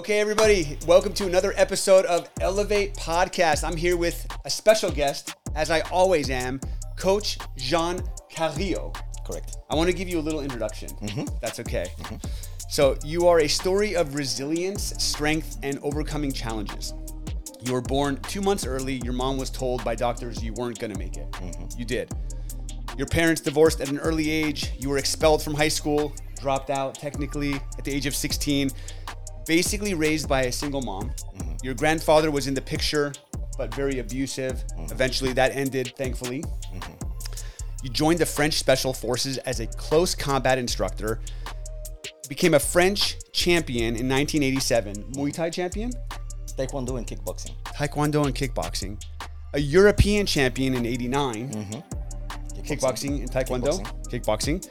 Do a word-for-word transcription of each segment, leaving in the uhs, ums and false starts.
Okay, everybody, welcome to another episode of Elevate Podcast. I'm here with a special guest, as I always am, Coach Jean Carrillo. Correct. I want to give you a little introduction. Mm-hmm. That's okay. Mm-hmm. So you are a story of resilience, strength, and overcoming challenges. You were born two months early. Your mom was told by doctors you weren't going to make it. Mm-hmm. You did. Your parents divorced at an early age. You were expelled from high school, dropped out technically at the age of sixteen. Basically raised by a single mom. Mm-hmm. Your grandfather was in the picture, but very abusive. Mm-hmm. Eventually that ended, thankfully. Mm-hmm. You joined the French Special Forces as a close combat instructor, became a French champion in nineteen eighty-seven, Muay Thai champion? Taekwondo and kickboxing. Taekwondo and kickboxing. A European champion in eighty-nine, mm-hmm. kickboxing. kickboxing and Taekwondo, kickboxing. kickboxing.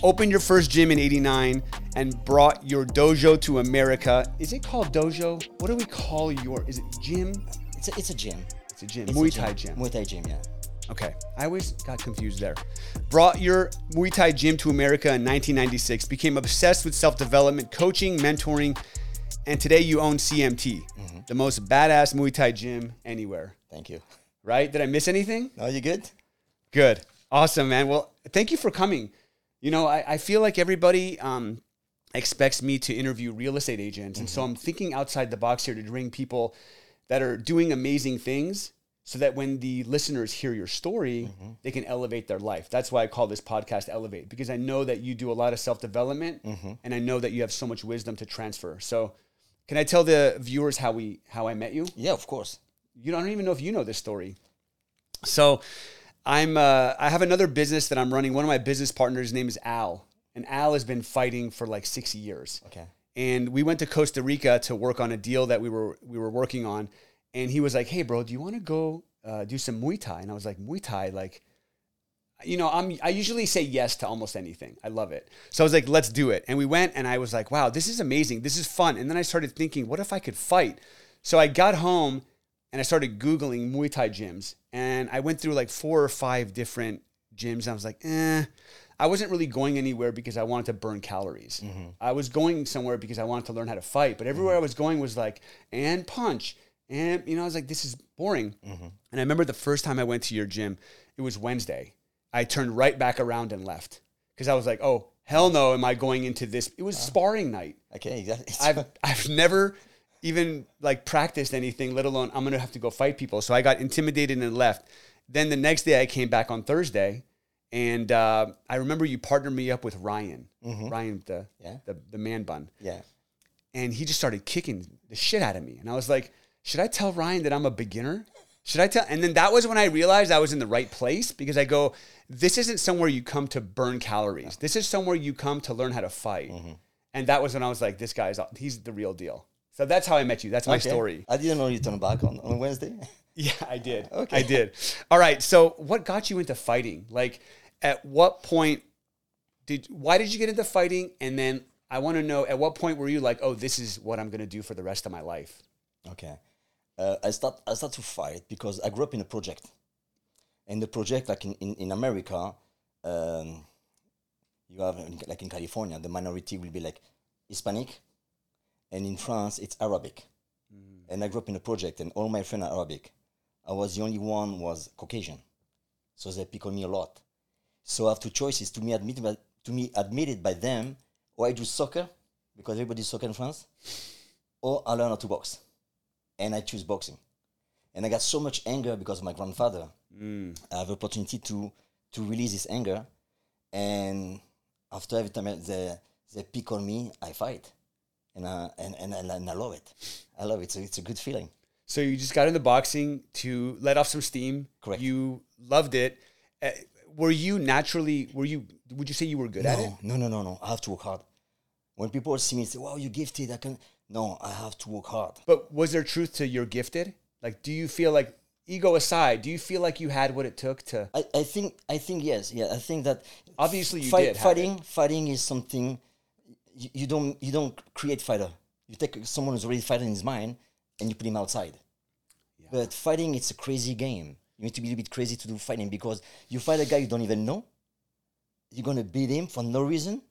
Opened your first gym in eighty-nine and brought your dojo to America. Is it called dojo? What do we call your, is it gym? It's a, it's a gym. It's a gym. It's Muay Thai gym. gym. Muay Thai gym, yeah. Okay, I always got confused there. Brought your Muay Thai gym to America in nineteen ninety-six, became obsessed with self-development, coaching, mentoring, and today you own C M T, mm-hmm. the most badass Muay Thai gym anywhere. Thank you. Right? Did I miss anything? No, you good? Good. Awesome, man. Well, thank you for coming. You know, I, I feel like everybody um, expects me to interview real estate agents. And mm-hmm. so I'm thinking outside the box here to bring people that are doing amazing things so that when the listeners hear your story, mm-hmm. they can elevate their life. That's why I call this podcast Elevate, because I know that you do a lot of self-development mm-hmm. and I know that you have so much wisdom to transfer. So can I tell the viewers how we how I met you? Yeah, of course. You don't, I don't even know if you know this story. So... I'm, uh, I have another business that I'm running. One of my business partners' name is Al, and Al has been fighting for like six years. Okay. And we went to Costa Rica to work on a deal that we were we were working on, and he was like, "Hey, bro, do you want to go uh, do some Muay Thai?" And I was like, "Muay Thai, like, you know, I'm I usually say yes to almost anything. I love it." So I was like, "Let's do it." And we went, and I was like, "Wow, this is amazing. This is fun." And then I started thinking, "What if I could fight?" So I got home. And I started Googling Muay Thai gyms. And I went through like four or five different gyms. And I was like, eh. I wasn't really going anywhere because I wanted to burn calories. Mm-hmm. I was going somewhere because I wanted to learn how to fight. But everywhere mm-hmm. I was going was like, and punch. And, you know, I was like, this is boring. Mm-hmm. And I remember the first time I went to your gym, it was Wednesday. I turned right back around and left. Because I was like, oh, hell no, am I going into this? It was uh, sparring night. Okay, exactly. I've, I've never... even like practiced anything, let alone I'm going to have to go fight people. So I got intimidated and left. Then the next day I came back on Thursday and uh, I remember you partnered me up with Ryan, mm-hmm. Ryan, the, yeah. the the man bun. Yeah. And he just started kicking the shit out of me. And I was like, should I tell Ryan that I'm a beginner? Should I tell? And then that was when I realized I was in the right place because I go, this isn't somewhere you come to burn calories. This is somewhere you come to learn how to fight. Mm-hmm. And that was when I was like, this guy's, he's the real deal. So that's how I met you. That's my okay. story. I didn't know you turned back on, on Wednesday. Yeah, I did. Okay. I did. All right. So what got you into fighting? Like at what point did, why did you get into fighting? And then I want to know at what point were you like, oh, this is what I'm going to do for the rest of my life. Okay. Uh, I start, I start to fight because I grew up in a project. And the project, like in, in, in America, um, you have like in California, the minority will be like Hispanic. And in France, it's Arabic. Mm. And I grew up in a project, and all my friends are Arabic. I was the only one who was Caucasian. So they pick on me a lot. So I have two choices, to me admitted by, to me admitted by them, or I do soccer, because everybody's soccer in France, or I learn how to box. And I choose boxing. And I got so much anger because of my grandfather. Mm. I have the opportunity to, to release this anger. And after every time they, they pick on me, I fight. And, uh, and and and I love it. I love it. So it's a good feeling. So you just got into boxing to let off some steam. Correct. You loved it. Uh, were you naturally? Were you? Would you say you were good no, at it? No, no, no, no. I have to work hard. When people see me and say, "Wow, you're gifted," I can. No, I have to work hard. But was there truth to you're gifted? Like, do you feel like ego aside? Do you feel like you had what it took to? I, I think I think yes. Yeah, I think that obviously you fight, did. Fighting have it. Fighting is something. You don't you don't create fighter. You take someone who's already fighting in his mind and you put him outside. Yeah. But fighting, it's a crazy game. You need to be a little bit crazy to do fighting because you fight a guy you don't even know. You're going to beat him for no reason.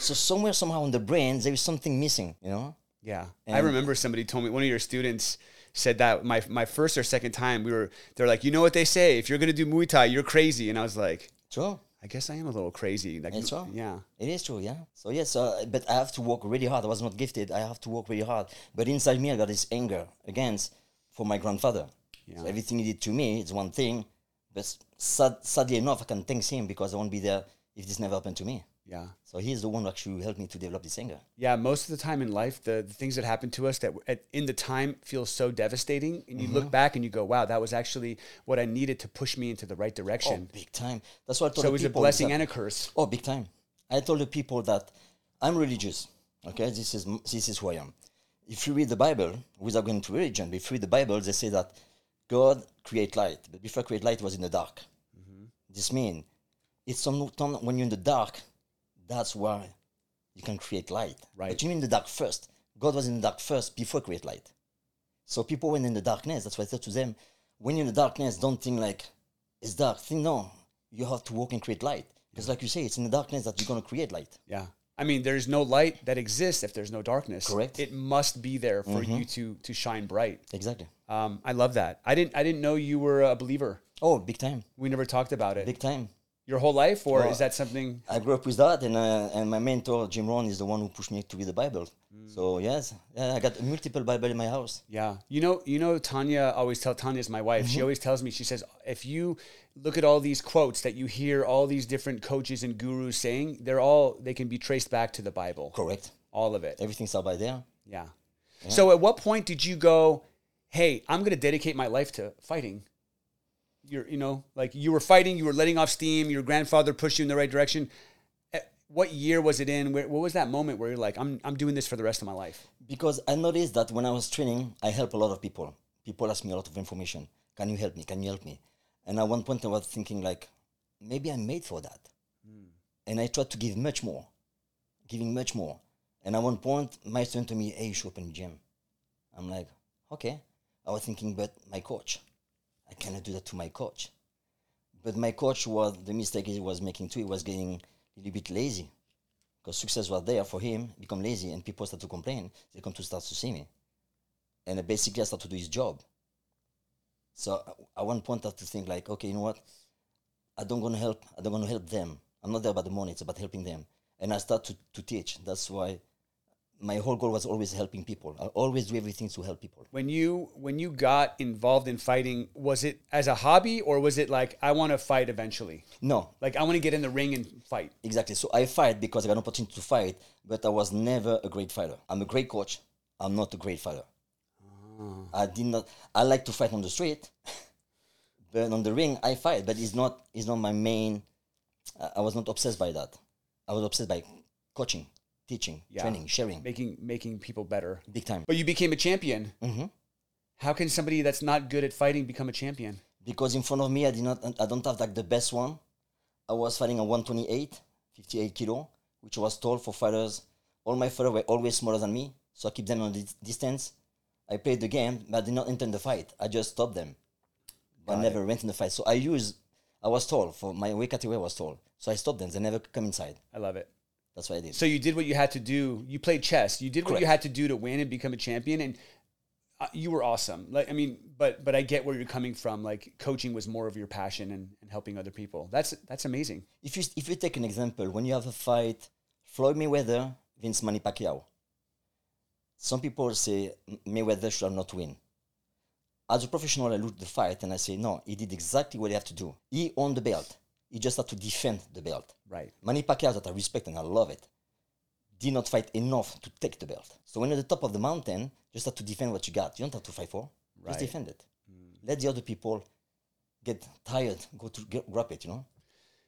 So somewhere, somehow in the brain, there is something missing, you know? Yeah. And I remember somebody told me, one of your students said that my my first or second time, we were, they're like, you know what they say, if you're going to do Muay Thai, you're crazy. And I was like, sure. I guess I am a little crazy. Like, it's true. Yeah. It is true, yeah. So, yes, uh, but I have to work really hard. I was not gifted. I have to work really hard. But inside me, I got this anger against for my grandfather. Yeah. So everything he did to me, it's one thing. But sad, sadly enough, I can thank him because I won't be there if this never happened to me. Yeah. So he's the one who actually helped me to develop this anger. Yeah, most of the time in life, the, the things that happen to us that at, in the time feel so devastating. And you mm-hmm. look back and you go, wow, that was actually what I needed to push me into the right direction. Oh, big time. That's what I told so the people. So it was a blessing that, and a curse. Oh, big time. I told the people that I'm religious. Okay, this is this is who I am. If you read the Bible, without going to religion, but if you read the Bible, they say that God create light. But before create light, it was in the dark. Mm-hmm. This means it's sometimes when you're in the dark, that's why you can create light. Right. But you mean the dark first. God was in the dark first before create light. So people went in the darkness. That's why I said to them, when you're in the darkness, don't think like it's dark. Think no, you have to walk and create light. Because like you say, it's in the darkness that you're going to create light. Yeah. I mean, there's no light that exists if there's no darkness. Correct. It must be there for mm-hmm. you to to shine bright. Exactly. Um, I love that. I didn't I didn't know you were a believer. Oh, big time. We never talked about it. Big time. Your whole life, or well, is that something? I grew up with that, and uh, and my mentor Jim Rohn is the one who pushed me to read the Bible. Mm. So yes, yeah, I got multiple Bible in my house. Yeah, you know, you know, Tanya always tell Tanya's my wife. Mm-hmm. She always tells me, she says, if you look at all these quotes that you hear, all these different coaches and gurus saying, they're all they can be traced back to the Bible. Correct. All of it. Everything's all by there. Yeah. yeah. So at what point did you go, hey, I'm going to dedicate my life to fighting? You're, you know, like you were fighting, you were letting off steam, your grandfather pushed you in the right direction. What year was it in? Where, what was that moment where you're like, I'm I'm doing this for the rest of my life? Because I noticed that when I was training, I help a lot of people. People ask me a lot of information. Can you help me? Can you help me? And at one point I was thinking like, maybe I'm made for that. Mm. And I tried to give much more, giving much more. And at one point, my student told me, hey, you should open a gym. I'm like, okay. I was thinking, but my coach. I cannot do that to my coach. But my coach, was the mistake he was making too, he was getting a little bit lazy. Because success was there for him, become lazy, and people start to complain. They come to start to see me. And I basically I start to do his job. So at one point I have to think like, okay, you know what? I don't want to help, I don't want to help them. I'm not there about the money, it's about helping them. And I start to, to teach. That's why my whole goal was always helping people. I always do everything to help people. When you when you got involved in fighting, was it as a hobby or was it like, I want to fight eventually? No. Like, I want to get in the ring and fight. Exactly. So I fight because I got an opportunity to fight, but I was never a great fighter. I'm a great coach. I'm not a great fighter. Oh. I did not. I like to fight on the street, but on the ring, I fight. But it's not, it's not my main. I was not obsessed by that. I was obsessed by coaching. Teaching, yeah. Training, sharing. Making making people better. Big time. But you became a champion. Mm-hmm. How can somebody that's not good at fighting become a champion? Because in front of me, I did not. I don't have like the best one. I was fighting a one twenty-eight, fifty-eight kilo, which was tall for fighters. All my fighters were always smaller than me, so I keep them on the distance. I played the game, but I did not enter the fight. I just stopped them. Got I never it. went in the fight. So I used, I was tall, for my weight category was tall. So I stopped them. They never come inside. I love it. That's what I did. So you did what you had to do. You played chess. You did Correct. What you had to do to win and become a champion. And you were awesome. Like, I mean, but but I get where you're coming from. Like, coaching was more of your passion and, and helping other people. That's that's amazing. If you if you take an example, when you have a fight, Floyd Mayweather against Manny Pacquiao. Some people say Mayweather should not win. As a professional, I look at the fight and I say, no, he did exactly what he had to do. He owned the belt. He just had to defend the belt. Right. Manny Pacquiao, that I respect and I love it, did not fight enough to take the belt. So when you're at the top of the mountain, just have to defend what you got. You don't have to fight for. Right. Just defend it. Mm. Let the other people get tired, go to get, grab it, you know?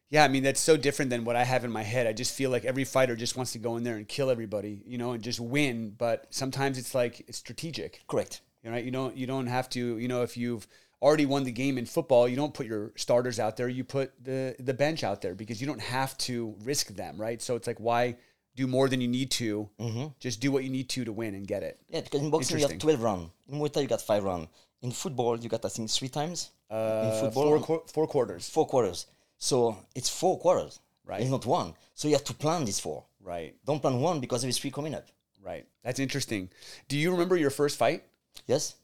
Yeah, I mean, that's so different than what I have in my head. I just feel like every fighter just wants to go in there and kill everybody, you know, and just win. But sometimes it's like, it's strategic. Correct. You know, you don't, you don't have to, you know, if you've already won the game in football, you don't put your starters out there, you put the the bench out there because you don't have to risk them, right? So it's like, why do more than you need to? Mm-hmm. Just do what you need to to win and get it. Yeah, because in boxing you have twelve rounds. In Muay Thai you got five rounds. In football you got, I think, three times. Uh, in football, four, qu- four quarters. Four quarters. So it's four quarters. Right. It's not one. So you have to plan this four. Right. Don't plan one because there is three coming up. Right. That's interesting. Do you remember your first fight? Yes.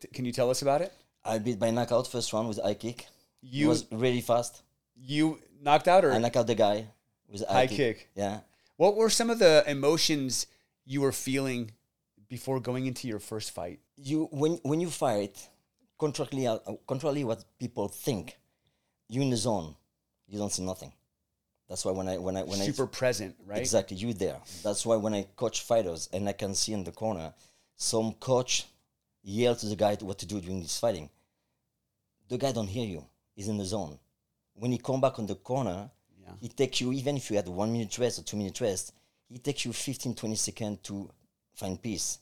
T- can you tell us about it? I beat by knockout first round with high kick. You it was really fast. You knocked out or? I knocked out the guy with high, high kick. kick. Yeah. What were some of the emotions you were feeling before going into your first fight? You when when you fight, contrarily contrarily what people think, you're in the zone. You don't see nothing. That's why when I when I when super I super present, right? Exactly, you there. That's why when I coach fighters and I can see in the corner, some coach yell to the guy what to do during this fighting. The guy don't hear you. He's in the zone. When he come back on the corner, yeah. he takes you, even if you had one minute rest or two minute rest, he takes you fifteen, twenty seconds to find peace.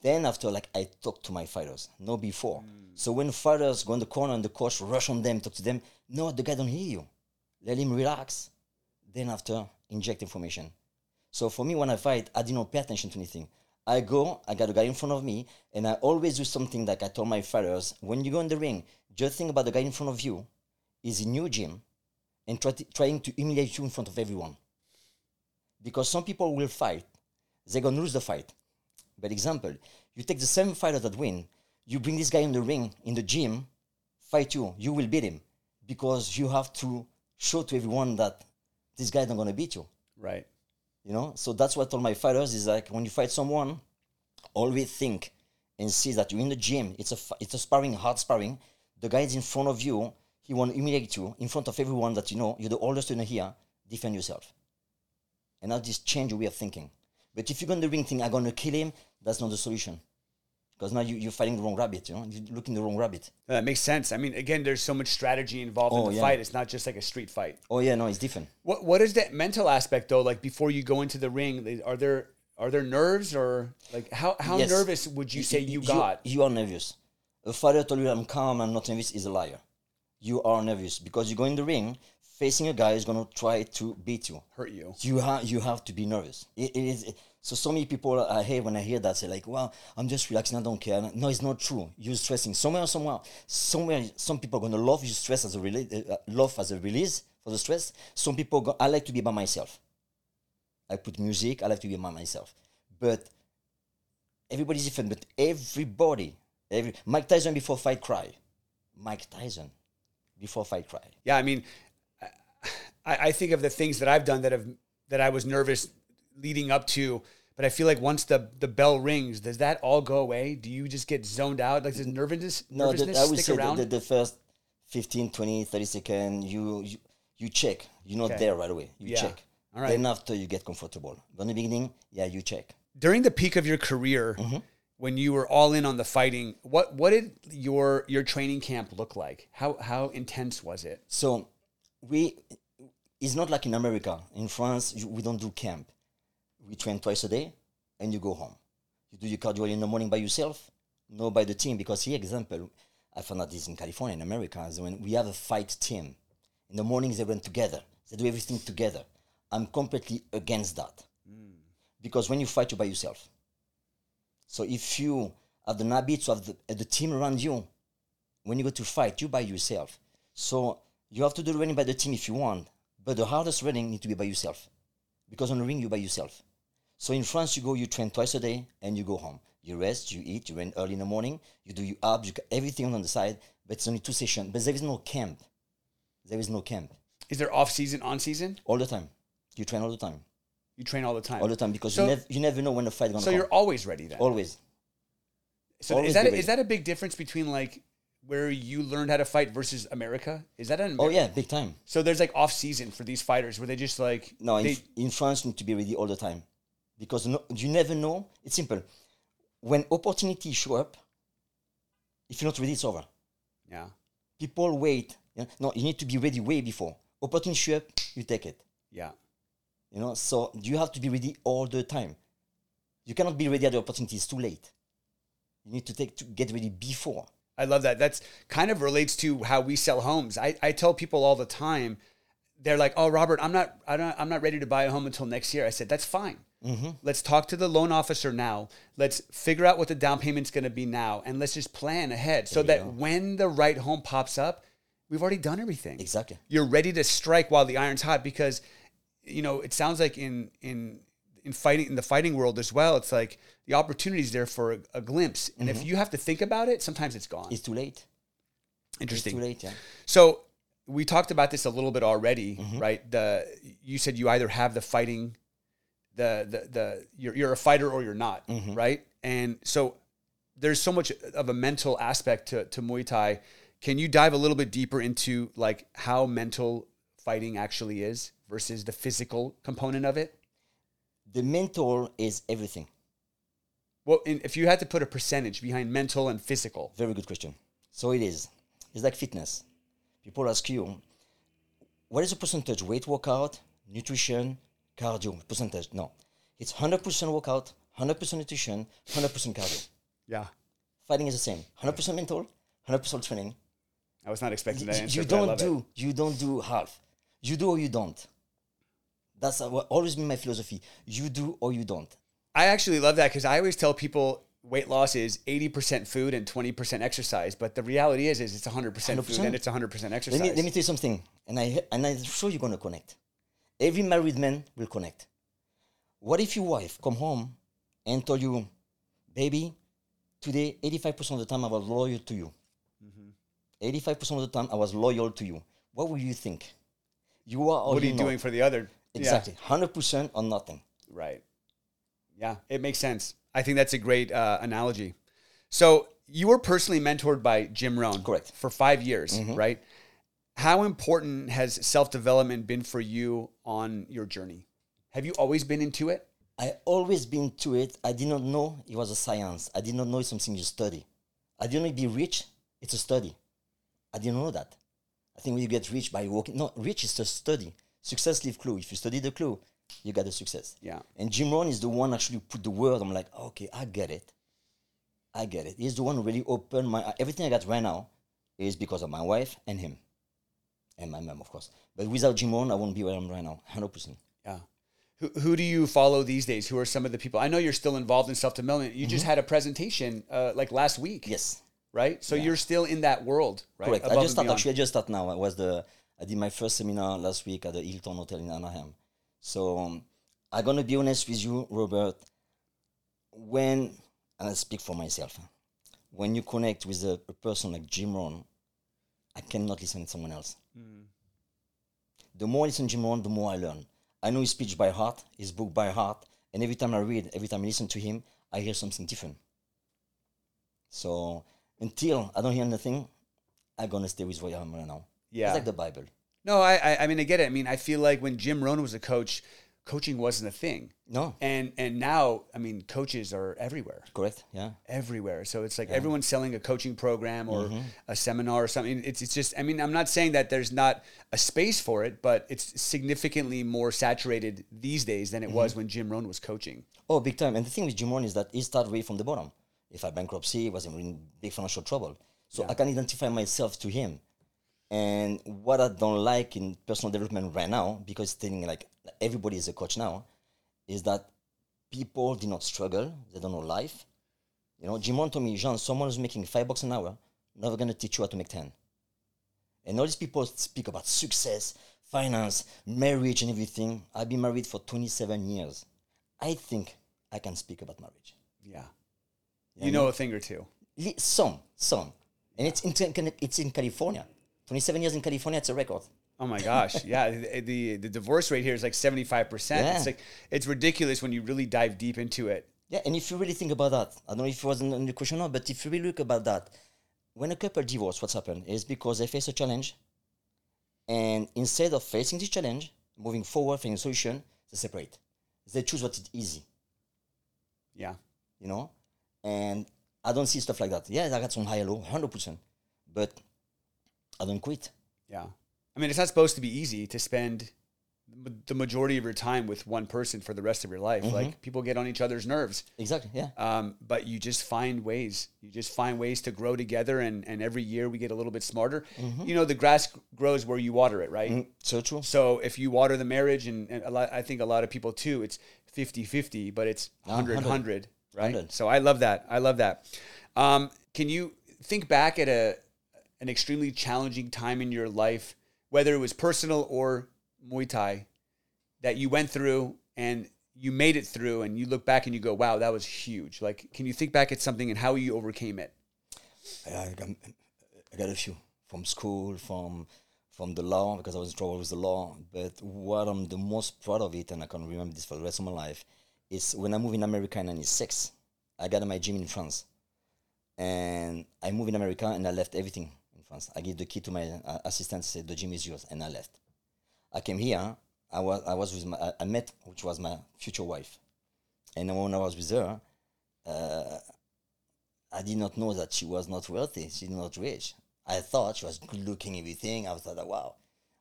Then after, like, I talk to my fighters, no before. Mm. So when fighters go in the corner and the coach rush on them, talk to them, no, the guy don't hear you. Let him relax. Then after, inject information. So for me, when I fight, I didn't pay attention to anything. I go, I got a guy in front of me, and I always do something like I told my fighters, when you go in the ring, just think about the guy in front of you, is in your gym, and try to, trying to humiliate you in front of everyone. Because some people will fight, they're going to lose the fight. But example, you take the same fighter that win, you bring this guy in the ring, in the gym, fight you, you will beat him. Because you have to show to everyone that this guy not gonna beat you. Right. You know, so that's what I told my fighters is like when you fight someone, always think and see that you're in the gym. It's a it's a sparring, hard sparring. The guy is in front of you. He want to humiliate you in front of everyone that you know. You're the oldest in here. Defend yourself. And now just change your way of thinking. But if you're going to ring thing, I'm going to kill him, that's not the solution. Because now you, you're fighting the wrong rabbit, you know? You're looking the wrong rabbit. That makes sense. I mean, again, there's so much strategy involved oh, in the yeah. fight. It's not just like a street fight. Oh, yeah, no, it's different. What What is that mental aspect, though? Like, before you go into the ring, are there are there nerves? Or, like, how, how yes. nervous would you say you, you got? You, you are nervous. A fighter told you, I'm calm, I'm not nervous, is a liar. You are nervous. Because you go in the ring, facing a guy is going to try to beat you. Hurt you. You, ha- you have to be nervous. It, it is... It, So, so many people I hate when I hear that say like, well, I'm just relaxing, I don't care. No, it's not true. You're stressing. Somewhere, somewhere, somewhere, some people are going to love you stress as a release, uh, love as a release for the stress. Some people, go, I like to be by myself. I put music, I like to be by myself. But everybody's different, but everybody, every Mike Tyson before fight cry. Mike Tyson before fight cry. Yeah, I mean, I, I think of the things that I've done that have that I was nervous leading up to, but I feel like once the, the bell rings, does that all go away? Do you just get zoned out? Like, does nervousness, no, nervousness the, I would stick say around? No, the, the first fifteen, twenty, thirty seconds, you, you you check. You're not okay. there right away. You yeah. check. All right. Then after you get comfortable. But in the beginning, yeah, you check. During the peak of your career, mm-hmm. when you were all in on the fighting, what what did your your training camp look like? How how intense was it? So we, it's not like in America. In France, you, we don't do camp. We train twice a day, and you go home. You do your cardio in the morning by yourself, not by the team. Because here, example, I found out this in California, in America, is when we have a fight team. In the mornings, they run together. They do everything together. I'm completely against that. Mm. Because when you fight, you're by yourself. So if you have the habit to have the, the team around you, when you go to fight, you're by yourself. So you have to do running by the team if you want, but the hardest running needs to be by yourself. Because on the ring, you're by yourself. So in France, you go, you train twice a day, and you go home. You rest, you eat, you train early in the morning, you do your abs, you everything on the side, but it's only two sessions. But there is no camp. There is no camp. Is there off-season, on-season? All the time. You train all the time. You train all the time? All the time, because so, you, nev- you never know when the fight is going to so come. So you're always ready then? Always. So always is, that a, is that a big difference between like where you learned how to fight versus America? Is that an American? Oh yeah, big time. So there's like off-season for these fighters where they just like... No, they- in, in France, you need to be ready all the time. Because no, you never know. It's simple. When opportunity show up, if you're not ready, it's over. Yeah. People wait. You know? No, you need to be ready way before. Opportunity show up, you take it. Yeah. You know, so you have to be ready all the time. You cannot be ready at the opportunity. It's too late. You need to take to get ready before. I love that. That's kind of relates to how we sell homes. I, I tell people all the time, they're like, oh, Robert, I'm not, I don't, I'm not ready to buy a home until next year. I said, that's fine. Mm-hmm. Let's talk to the loan officer now. Let's figure out what the down payment's going to be now. And let's just plan ahead so that go. when the right home pops up, we've already done everything. Exactly. You're ready to strike while the iron's hot because, you know, it sounds like in, in, in fighting, in the fighting world as well, it's like the opportunity's there for a, a glimpse. And mm-hmm. if you have to think about it, sometimes it's gone. It's too late. Interesting. It's too late, yeah. So we talked about this a little bit already, mm-hmm. right? The you said you either have the fighting, the the the you're you're a fighter or you're not, mm-hmm. right? And so there's so much of a mental aspect to to Muay Thai. Can you dive a little bit deeper into like how mental fighting actually is versus the physical component of it? The mental is everything. Well, in, if you had to put a percentage behind mental and physical. Very good question. So it is. It's like fitness. People ask you, what is the percentage? Weight workout, nutrition, cardio, percentage. No. It's one hundred percent workout, one hundred percent nutrition, one hundred percent cardio. Yeah. Fighting is the same. one hundred percent mental, one hundred percent training. I was not expecting that answer, you don't but I love do, it. You don't do half. You do or you don't. That's always been my philosophy. You do or you don't. I actually love that because I always tell people weight loss is eighty percent food and twenty percent exercise. But the reality is, is it's one hundred percent, one hundred percent food and it's one hundred percent exercise. Let me, let me tell you something. And, I, and I'm sure you're going to connect. Every married man will connect. What if your wife come home and tell you, baby, today, eighty-five percent of the time I was loyal to you. Mm-hmm. eighty-five percent of the time I was loyal to you. What will you think? You are. What are you not doing for the other? Exactly. Yeah. one hundred percent or nothing. Right. Yeah, it makes sense. I think that's a great uh, analogy. So you were personally mentored by Jim Rohn. Correct. For five years, mm-hmm. right? How important has self-development been for you on your journey? Have you always been into it? I always been to it. I did not know it was a science. I did not know it's something you study. I didn't know it'd be rich. It's a study. I didn't know that. I think when you get rich by walking, no, rich is a study. Success leave clue. If you study the clue, you got the success. Yeah. And Jim Rohn is the one actually put the word. I'm like, okay, I get it. I get it. He's the one who really opened my, everything I got right now is because of my wife and him. And my mom, of course. But without Jim Rohn, I won't be where I am right now. one hundred percent. Yeah. Who who do you follow these days? Who are some of the people? I know you're still involved in self-development. You mm-hmm. just had a presentation uh, like last week. Yes. Right? So yeah. You're still in that world, right? Correct. Above I just started, actually, I just started now. I, was the, I did my first seminar last week at the Hilton Hotel in Anaheim. So um, I'm going to be honest with you, Robert. When, and I speak for myself, when you connect with a, a person like Jim Rohn, I cannot listen to someone else. Mm. The more I listen to Jim Rohn, the more I learn. I know his speech by heart, his book by heart, and every time I read, every time I listen to him, I hear something different. So until I don't hear anything, I'm going to stay with what I am right now. Yeah. It's like the Bible. No, I, I I mean, I get it. I mean, I feel like when Jim Rohn was a coach, coaching wasn't a thing. No. And and now, I mean, coaches are everywhere. Correct, yeah. Everywhere. So it's like yeah. everyone's selling a coaching program or mm-hmm. a seminar or something. It's it's just, I mean, I'm not saying that there's not a space for it, but it's significantly more saturated these days than it mm-hmm. was when Jim Rohn was coaching. Oh, big time. And the thing with Jim Rohn is that he started way from the bottom. If I bankruptcy, was in big financial trouble. So yeah. I can identify myself to him. And what I don't like in personal development right now, because thinking like everybody is a coach now, is that people do not struggle. They don't know life. You know, Jim Rohn told me, Jean, someone who's making five bucks an hour, never going to teach you how to make ten. And all these people speak about success, finance, marriage, and everything. I've been married for twenty-seven years. I think I can speak about marriage. Yeah. You, you know, know a thing or two. Some, some. And it's in, it's in California. twenty-seven years in California, it's a record. Oh my gosh. Yeah. The, the the divorce rate here is like seventy-five percent. Yeah. It's like, it's ridiculous when you really dive deep into it. Yeah. And if you really think about that, I don't know if it wasn't in the question or not, but if you really look about that, when a couple divorce, what's happened is because they face a challenge. And instead of facing the challenge, moving forward, finding a solution, they separate. They choose what is easy. Yeah. You know? And I don't see stuff like that. Yeah, I got some high low, one hundred percent. But I don't quit. Yeah. I mean, it's not supposed to be easy to spend the majority of your time with one person for the rest of your life. Mm-hmm. Like, people get on each other's nerves. Exactly, yeah. Um, but you just find ways. You just find ways to grow together, and, and every year we get a little bit smarter. Mm-hmm. You know, the grass grows where you water it, right? Mm, so true. So if you water the marriage, and, and a lot, I think a lot of people too, it's fifty-fifty, but it's one hundred one hundred, right? one hundred. So I love that. I love that. Um, can you think back at a an extremely challenging time in your life, whether it was personal or Muay Thai, that you went through and you made it through and you look back and you go, wow, that was huge. Like, can you think back at something and how you overcame it? I, I got a few from school, from from the law, because I was in trouble with the law. But what I'm the most proud of it, and I can remember this for the rest of my life, is when I moved in America in ninety-six, I got my gym in France. And I moved in America and I left everything in France. I gave the key to my uh, assistant, said, the gym is yours, and I left. I came here. I was I was with my I met, which was my future wife, and when I was with her, uh, I did not know that she was not wealthy. She not rich. I thought she was good looking, everything. I was like, wow,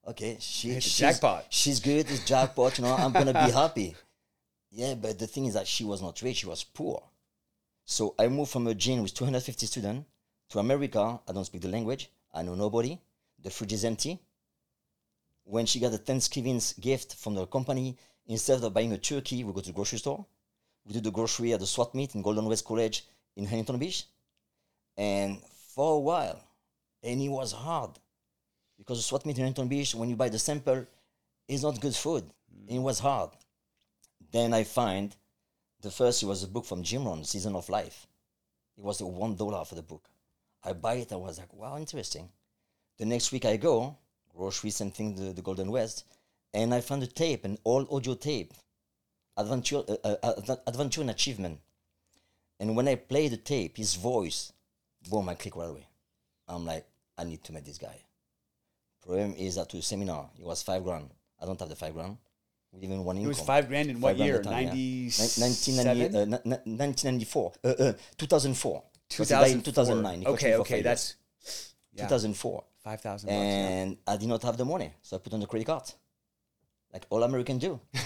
okay, she it's she's, jackpot. She's good. It's jackpot. You know, I'm gonna be happy. Yeah, but the thing is that she was not rich. She was poor. So I moved from a gym with two hundred fifty students to America. I don't speak the language. I know nobody. The fridge is empty. When she got a Thanksgiving's gift from the company, instead of buying a turkey, we go to the grocery store. We do the grocery at the swap meet in Golden West College in Huntington Beach. And for a while, and it was hard. Because the swap meet in Huntington Beach, when you buy the sample, it's not good food. Mm. It was hard. Then I find the first, it was a book from Jim Rohn, Season of Life. It was one dollar for the book. I buy it, I was like, wow, interesting. The next week I go, grocery, same thing, the, the Golden West. And I found a tape, an old audio tape, Adventure uh, uh, adventure and Achievement. And when I play the tape, his voice, boom, I click right away. I'm like, I need to meet this guy. Problem is that to a seminar, it was five grand. I don't have the five grand. Even one income. It was five grand in five what year? nineteen ninety-four. Uh, uh, two thousand four. two thousand four. two thousand nine. Okay, okay, that's... Yeah. two thousand four. five thousand dollars. And yeah. I did not have the money, so I put on the credit card. Like all Americans do. You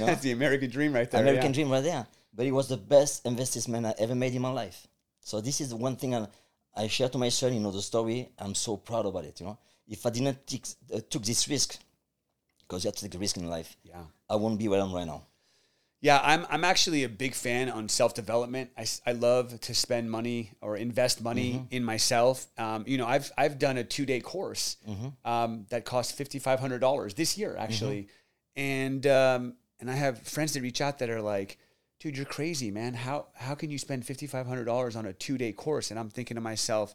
know? That's the American dream right there. American yeah. dream right there. But it was the best investment I ever made in my life. So this is the one thing I, I share to my son, you know, the story. I'm so proud about it, you know. If I didn't take, uh, took this risk, because you have to take a risk in life, yeah. I wouldn't be where I am right now. Yeah, I'm I'm actually a big fan on self-development. I, I love to spend money or invest money mm-hmm. in myself. Um, you know, I've I've done a two-day course mm-hmm. um, that cost five thousand five hundred dollars this year, actually. Mm-hmm. And um, and I have friends that reach out that are like, dude, you're crazy, man. How, how can you spend five thousand five hundred dollars on a two-day course? And I'm thinking to myself,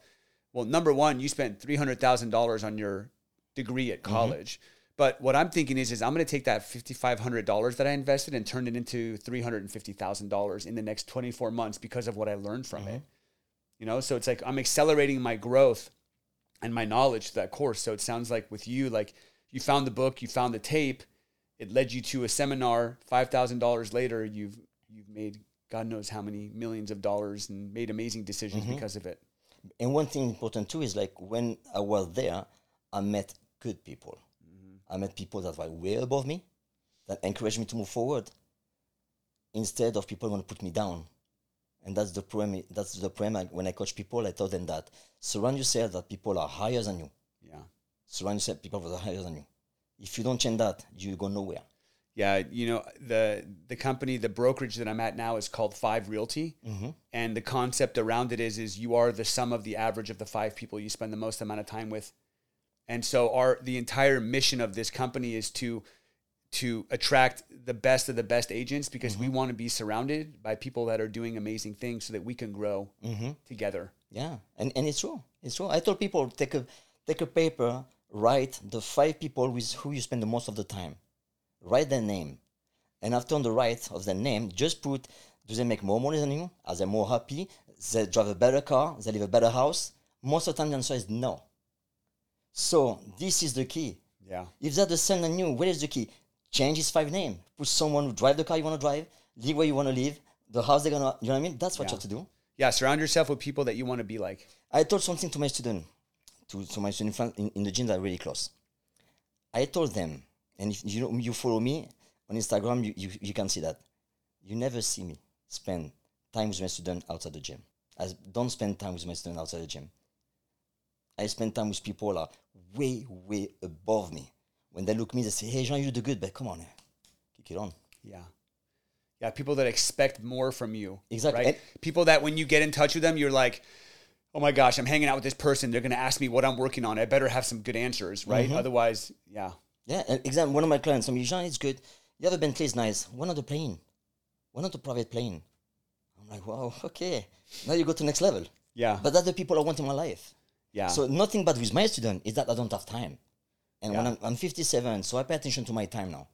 well, number one, you spent three hundred thousand dollars on your degree at college. Mm-hmm. But what I'm thinking is, is I'm going to take that five thousand five hundred dollars that I invested and turn it into three hundred fifty thousand dollars in the next twenty-four months because of what I learned from mm-hmm. it. You know, so it's like I'm accelerating my growth and my knowledge to that course. So it sounds like with you, like you found the book, you found the tape, it led you to a seminar. five thousand dollars later, you've you've made God knows how many millions of dollars and made amazing decisions mm-hmm. because of it. And one thing important too is like when I was there, I met good people. I met people that were way above me, that encouraged me to move forward, instead of people want to put me down. And that's the problem. That's the problem. When I coach people, I tell them that surround yourself that people are higher than you. Yeah. Surround yourself people that are higher than you. If you don't change that, you go nowhere. Yeah, you know, the the company, the brokerage that I'm at now is called Five Realty. Mm-hmm. And the concept around it is, is you are the sum of the average of the five people you spend the most amount of time with. And so our the entire mission of this company is to to attract the best of the best agents because mm-hmm. we want to be surrounded by people that are doing amazing things so that we can grow mm-hmm. together. Yeah, and, and it's true. It's true. I tell people, take a take a paper, write the five people with who you spend the most of the time. Write their name. And after on the right of their name, just put, do they make more money than you? Are they more happy? They drive a better car? They live a better house? Most of the time the answer is no. So this is the key. Yeah. If they're the same than you, where is the key? Change his five name. Put someone who drive the car you want to drive, live where you want to live, the house they're gonna. You know what I mean? That's what yeah. you have to do. Yeah. Surround yourself with people that you want to be like. I told something to my student, to, to my student in, in the gym that are really close. I told them, and if you know, you follow me on Instagram, you, you you can see that. You never see me spend time with my student outside the gym. I don't spend time with my student outside the gym. I spend time with people that are way, way above me. When they look at me, they say, hey, Jean, you do good, but come on, kick it on. Yeah. Yeah, people that expect more from you. Exactly. Right? People that when you get in touch with them, you're like, oh my gosh, I'm hanging out with this person. They're going to ask me what I'm working on. I better have some good answers, right? Mm-hmm. Otherwise, yeah. Yeah, exactly. One of my clients, I'm Jean, it's good. you have a Bentley, it's nice. Why not a plane? Why not a private plane? I'm like, wow, okay. Now you go to next level. Yeah. But that's the people I want in my life. Yeah. So nothing but with my student is that I don't have time. And yeah. when I'm, I'm fifty-seven, so I pay attention to my time now.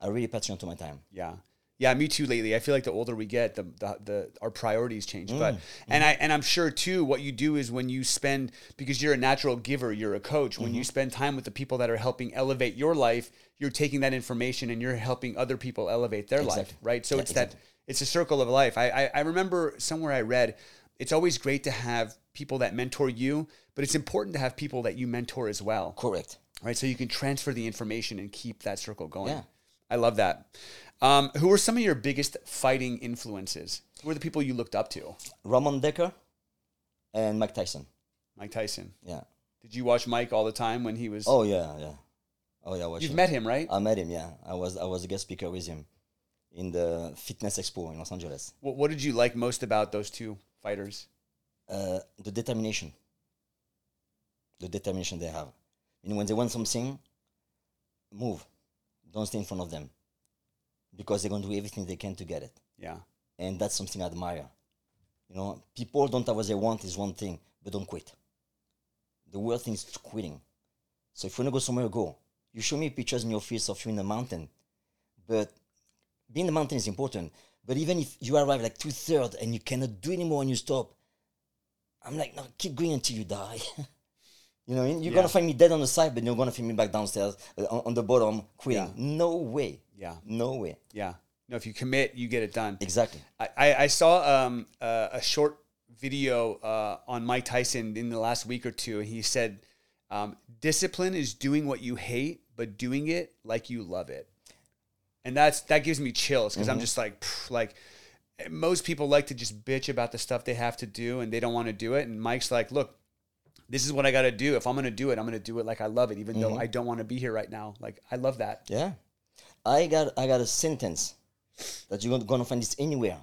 I really pay attention to my time. Yeah. Yeah, me too lately. I feel like the older we get, the the, the our priorities change. Mm, but and mm. I and I'm sure too what you do is when you spend, because you're a natural giver, you're a coach, when mm-hmm. you spend time with the people that are helping elevate your life, you're taking that information and you're helping other people elevate their exactly. life, right? So yeah, it's exactly. that it's a circle of life. I, I I remember somewhere I read, it's always great to have people that mentor you, but it's important to have people that you mentor as well. Correct. Right? So you can transfer the information and keep that circle going. Yeah. I love that. Um, who were some of your biggest fighting influences? Who were the people you looked up to? Ramon Decker and Mike Tyson. Mike Tyson. Yeah. Did you watch Mike all the time when he was? Oh yeah, yeah. Oh yeah. I watched You've him. met him, right? I met him. Yeah, I was I was a guest speaker with him in the Fitness Expo in Los Angeles. What, what did you like most about those two fighters? Uh, the determination. The determination they have. You know, when they want something, move. Don't stay in front of them. Because they're going to do everything they can to get it. Yeah. And that's something I admire. You know, people don't have what they want is one thing, but don't quit. The world thinks it's quitting. So if you want to go somewhere, go. You show me pictures in your office of you in the mountain. But being in the mountain is important. But even if you arrive like two-thirds and you cannot do anymore and you stop, I'm like, no, keep going until you die. You know what I mean? You're yeah. going to find me dead on the side, but you're going to find me back downstairs uh, on, on the bottom quitting. Yeah. No way. Yeah. No way. Yeah. No, if you commit, you get it done. Exactly. I, I, I saw um, uh, a short video uh, on Mike Tyson in the last week or two. He said, um, discipline is doing what you hate, but doing it like you love it. And that's that gives me chills because mm-hmm. I'm just like, pff, like, most people like to just bitch about the stuff they have to do and they don't want to do it. And Mike's like, look, this is what I got to do. If I'm going to do it, I'm going to do it like I love it, even mm-hmm. though I don't want to be here right now. Like, I love that. Yeah. I got I got a sentence that you're not going to find this anywhere,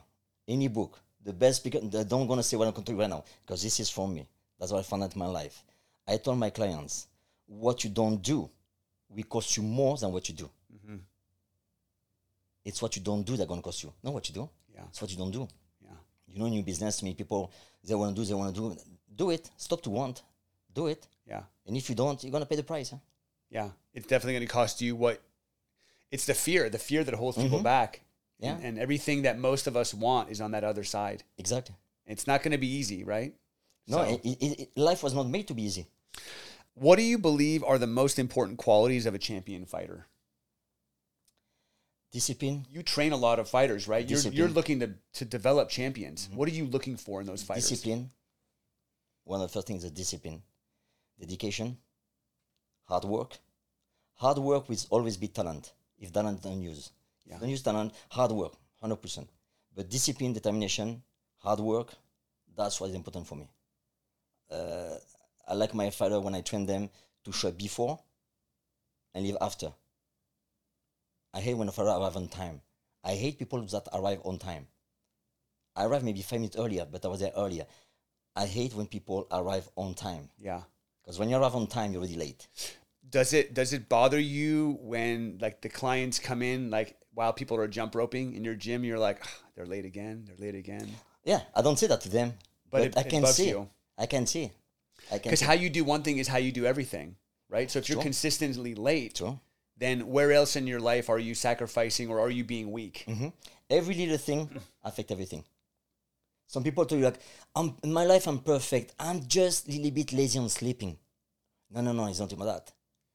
any book. The best speaker, I don't want to say what I'm going to do right now because this is from me. That's what I found out in my life. I told my clients, what you don't do will cost you more than what you do. Mm-hmm. It's what you don't do that's going to cost you. Not what you do. Yeah. It's what you don't do. Yeah. You know, new business, many people, they want to do, they want to do. Do it. Stop to want. Do it. Yeah. And if you don't, you're going to pay the price. Huh? Yeah. It's definitely going to cost you what... It's the fear, the fear that holds people mm-hmm. back. Yeah. And, and everything that most of us want is on that other side. Exactly. It's not going to be easy, right? No, so, it, it, it, life was not made to be easy. What do you believe are the most important qualities of a champion fighter? Discipline. You train a lot of fighters, right? Discipline. You're, you're looking to, to develop champions. Mm-hmm. What are you looking for in those fighters? Discipline. One of the first things is discipline. Dedication. Hard work. Hard work will always be talent. If talent don't use, yeah. don't use talent, hard work, one hundred percent. But discipline, determination, hard work, that's what is important for me. Uh, I like my fighter when I train them to show before and leave after. I hate when a fighter arrives on time. I hate people that arrive on time. I arrived maybe five minutes earlier, but I was there earlier. I hate when people arrive on time. Yeah. Because when you arrive on time, you're already late. Does it does it bother you when like the clients come in like while people are jump roping in your gym, you're like, oh, they're late again, they're late again? Yeah, I don't say that to them, but, but it, I can it bugs see. You. I can see. I can because how you do one thing is how you do everything, right? So if you're True. consistently late, True. then where else in your life are you sacrificing or are you being weak? Mm-hmm. Every little thing affects everything. Some people tell you like, I'm, in my life I'm perfect. I'm just a little bit lazy on sleeping. No, no, no, it's not about that.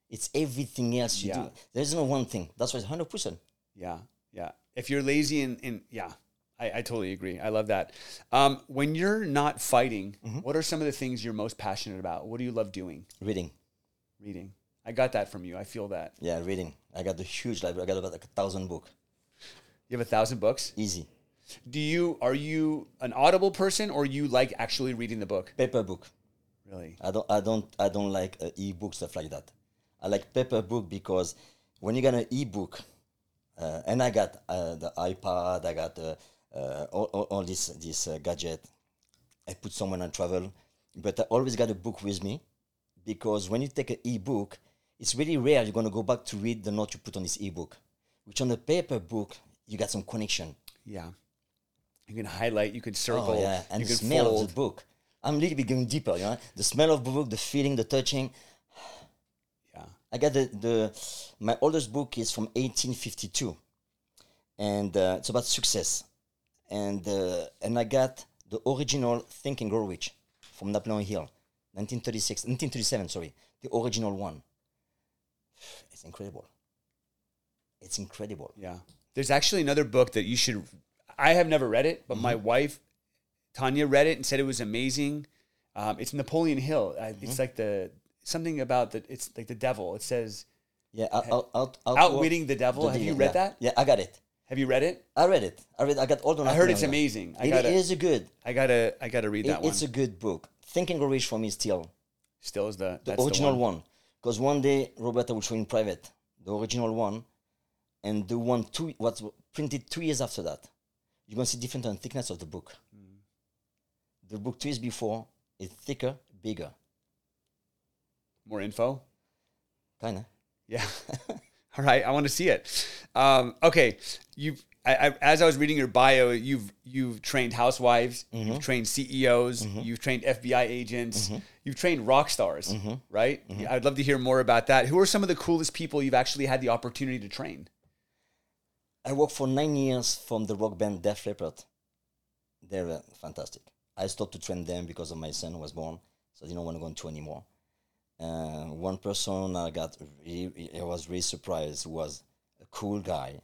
It's everything else you yeah. do. There's no one thing. That's why it's one hundred percent. Yeah, yeah. If you're lazy and, and yeah, I, I totally agree. I love that. Um, when you're not fighting, mm-hmm. what are some of the things you're most passionate about? What do you love doing? Reading. Reading. I got that from you. I feel that. Yeah, reading. I got the huge library. I got about like a thousand books. You have a thousand books? Easy. Do you, are you an Audible person or you like actually reading the book? Paper book. Really? I don't, I don't, I don't like uh, e-books, stuff like that. I like paper book because when you got an e-book, uh, and I got uh, the iPad, I got uh, uh, all, all, all this this uh, gadget. I put someone on travel, but I always got a book with me because when you take an e-book, it's really rare you're going to go back to read the note you put on this e-book. which on the paper book, you got some connection. Yeah. You can highlight, you can circle. Oh, yeah. And you the can smell fold. Of the book. I'm a little bit going deeper, you know. The smell of the book, the feeling, the touching. Yeah. I got the, the my oldest book is from eighteen fifty-two. And uh, it's about success. And uh, and I got the original Think and Grow Rich from Napoleon Hill, nineteen thirty-six, nineteen thirty-seven, sorry. The original one. It's incredible. It's incredible. Yeah. There's actually another book that you should... I have never read it, but mm-hmm. my wife, Tanya, read it and said it was amazing. Um, it's Napoleon Hill. Uh, mm-hmm. It's like the... Something about the... It's like the devil. It says... Yeah, out, out, out, out, Outwitting the Devil. The have you read yeah. that? Yeah, I got it. Have you read it? I read it. I read. I got all the. I heard it's amazing. I it gotta, is a good. I gotta. I gotta read it, that one. It's a good book. Think and Grow Rich for me still. Still is the, the original the one. Because one. one day Robert I will show in private the original one, and the one two what printed two years after that. You are gonna see different on thickness of the book. Mm. The book two years before is thicker, bigger. More info. Kinda. Yeah. All right, I want to see it. Um, okay, you've I, I, as I was reading your bio, you've you've trained housewives, mm-hmm. you've trained C E Os, mm-hmm. you've trained F B I agents, mm-hmm. you've trained rock stars, mm-hmm. right? Mm-hmm. I'd love to hear more about that. Who are some of the coolest people you've actually had the opportunity to train? I worked for nine years from the rock band Def Leppard. They were fantastic. I stopped to train them because of my son who was born, so I didn't want to go on tour anymore. Uh, one person I got, really, I was really surprised, was a cool guy,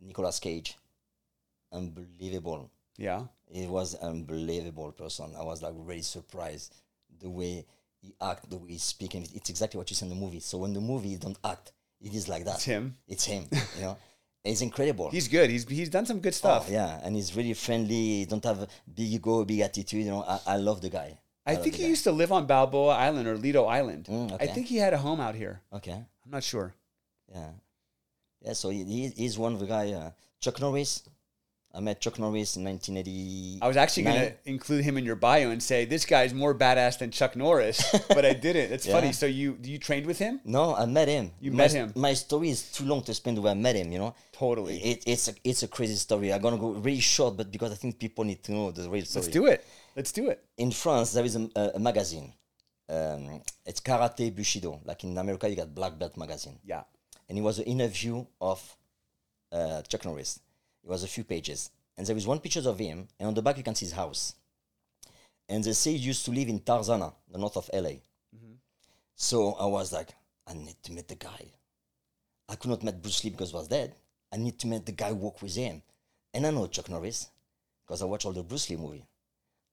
Nicolas Cage. Unbelievable. Yeah. He was an unbelievable person. I was like really surprised the way he acts, the way he's speaking. It's exactly what you see in the movie. So when the movie don't act, it is like that. It's him. It's him, you know. It's incredible. He's good. He's he's done some good stuff. Oh, yeah, and he's really friendly. He don't have a big ego, big attitude. You know, I, I love the guy. I, I think he guy. used to live on Balboa Island or Lido Island. Mm, okay. I think he had a home out here. Okay. I'm not sure. Yeah. Yeah, so he, he's one of the guys. Uh, Chuck Norris. I met Chuck Norris in nineteen eighty. I was actually going to include him in your bio and say, this guy's more badass than Chuck Norris, but I didn't. That's yeah. funny. So you you trained with him? No, I met him. You my, met him. My story is too long to spend where I met him, you know? Totally. It, it's, a, it's a crazy story. I'm going to go really short, but because I think people need to know the real story. Let's do it. Let's do it. In France, there is a, a, a magazine. Um, it's Karate Bushido. Like in America, you got Black Belt magazine. Yeah. And it was an interview of uh, Chuck Norris. It was a few pages. And there is one picture of him. And on the back, you can see his house. And they say he used to live in Tarzana, the north of L A. Mm-hmm. So I was like, I need to meet the guy. I could not meet Bruce Lee because he was dead. I need to meet the guy who worked with him. And I know Chuck Norris because I watch all the Bruce Lee movies.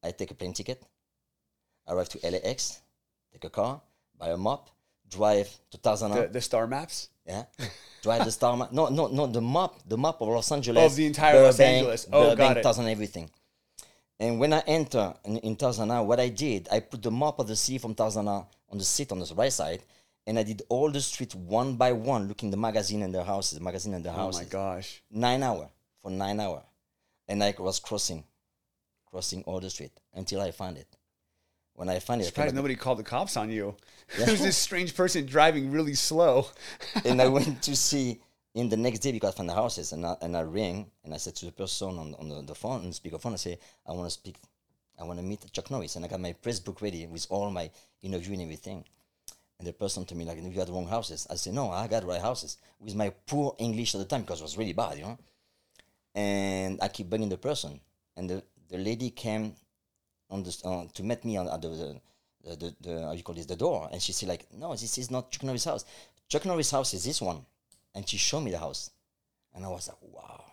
I take a plane ticket, arrive to L A X, take a car, buy a map, drive to Tarzana. The, the star maps? Yeah. Drive the star map. No, no, no, the map, the map of Los Angeles. Of the entire Burbank, Los Angeles. Oh, Burbank, got it. Tarzana, everything. And when I enter in, in Tarzana, what I did, I put the map of the city from Tarzana on the seat on the right side, and I did all the streets one by one, looking the magazine and the houses, the magazine and the houses. Oh, my gosh. Nine hour, for nine hour. And I was crossing. Crossing all the street until I find it. When I find it, surprised nobody the... called the cops on you. Yeah. There's this strange person driving really slow. And I went to see in the next day because I found the houses, and I, and I rang and I said to the person on on the, the phone, on the speakerphone, I say, I want to speak, I want to meet Chuck Norris, and I got my press book ready with all my interview and everything. And the person told me like, you got the wrong houses. I said, no, I got the right houses with my poor English at the time because it was really bad, you know. And I keep bugging the person, and the The lady came on the, uh, to meet me on, on the, the, the, the, how you call this, the door. And she said, like, no, this is not Chuck Norris' house. Chuck Norris' house is this one. And she showed me the house. And I was like, wow.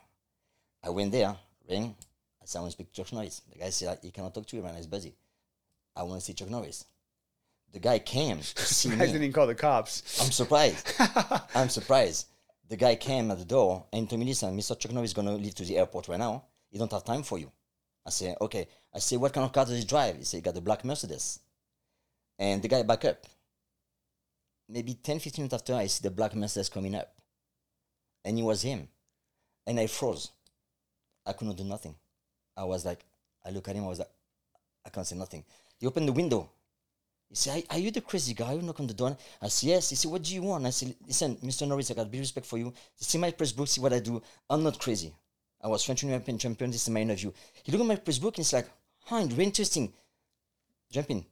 I went there, rang. I said, I want to speak to Chuck Norris. The guy said, he cannot talk to you right now, he's busy. I want to see Chuck Norris. The guy came to see me. I didn't call the cops. I'm surprised. I'm surprised. The guy came at the door and told me, listen, Mister Chuck Norris is going to leave to the airport right now. He don't have time for you. I say, okay. I say, what kind of car does he drive? He said, he got a black Mercedes. And the guy back up. Maybe ten, fifteen minutes after, I see the black Mercedes coming up. And it was him. And I froze. I could not do nothing. I was like, I look at him, I was like, I can't say nothing. He opened the window. He said, are you the crazy guy who knocked on the door? I said, yes. He said, what do you want? I said, listen, Mister Norris, I got a big respect for you. See my press book, see what I do. I'm not crazy. I was French European champion, this is my interview. He looked at my press book and he's like, huh, it's really interesting. Jump in.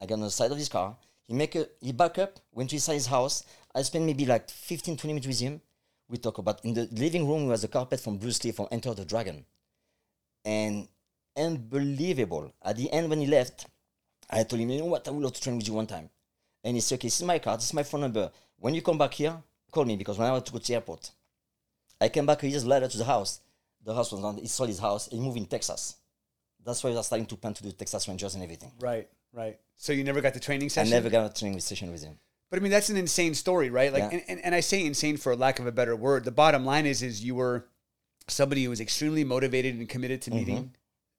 I got on the side of his car. He make a, he back up, went to his side's house. I spent maybe like fifteen, twenty minutes with him. We talk about, in the living room, was a carpet from Bruce Lee from Enter the Dragon. And unbelievable. At the end, when he left, I told him, you know what, I would love to train with you one time. And he said, okay, this is my card, this is my phone number. When you come back here, call me, because when I had to go to the airport, I came back a year later to the house. The house was not, he sold his house, he moved in Texas. That's why we were starting to plan to do Texas Rangers and everything. Right, right. So you never got the training session? I never got a training session with him. But I mean, that's an insane story, right? Like, yeah. and, and, and I say insane for lack of a better word. The bottom line is, is you were somebody who was extremely motivated and committed to meeting mm-hmm.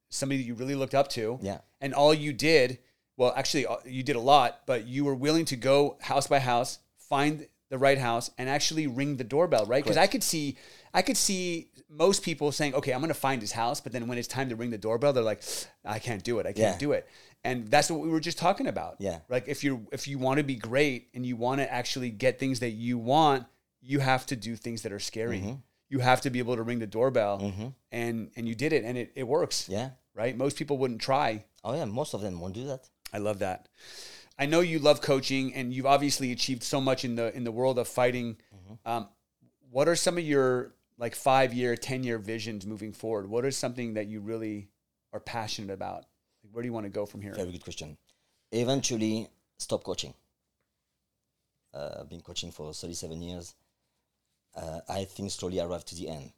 somebody that you really looked up to. Yeah. And all you did, well, actually you did a lot, but you were willing to go house by house, find the right house and actually ring the doorbell, right? Because I could see, I could see most people saying, okay, I'm going to find his house. But then when it's time to ring the doorbell, they're like, I can't do it. I can't yeah. do it. And that's what we were just talking about. Yeah. Like if you if you want to be great and you want to actually get things that you want, you have to do things that are scary. Mm-hmm. You have to be able to ring the doorbell mm-hmm. and, and you did it and it, it works. Yeah. Right? Most people wouldn't try. Oh yeah. Most of them won't do that. I love that. I know you love coaching and you've obviously achieved so much in the, in the world of fighting. Mm-hmm. Um, what are some of your like five year, ten year visions moving forward? What is something that you really are passionate about? Like, where do you want to go from here? Very good question. Eventually stop coaching. Uh, I've been coaching for thirty-seven years. Uh, I think slowly I arrive to the end.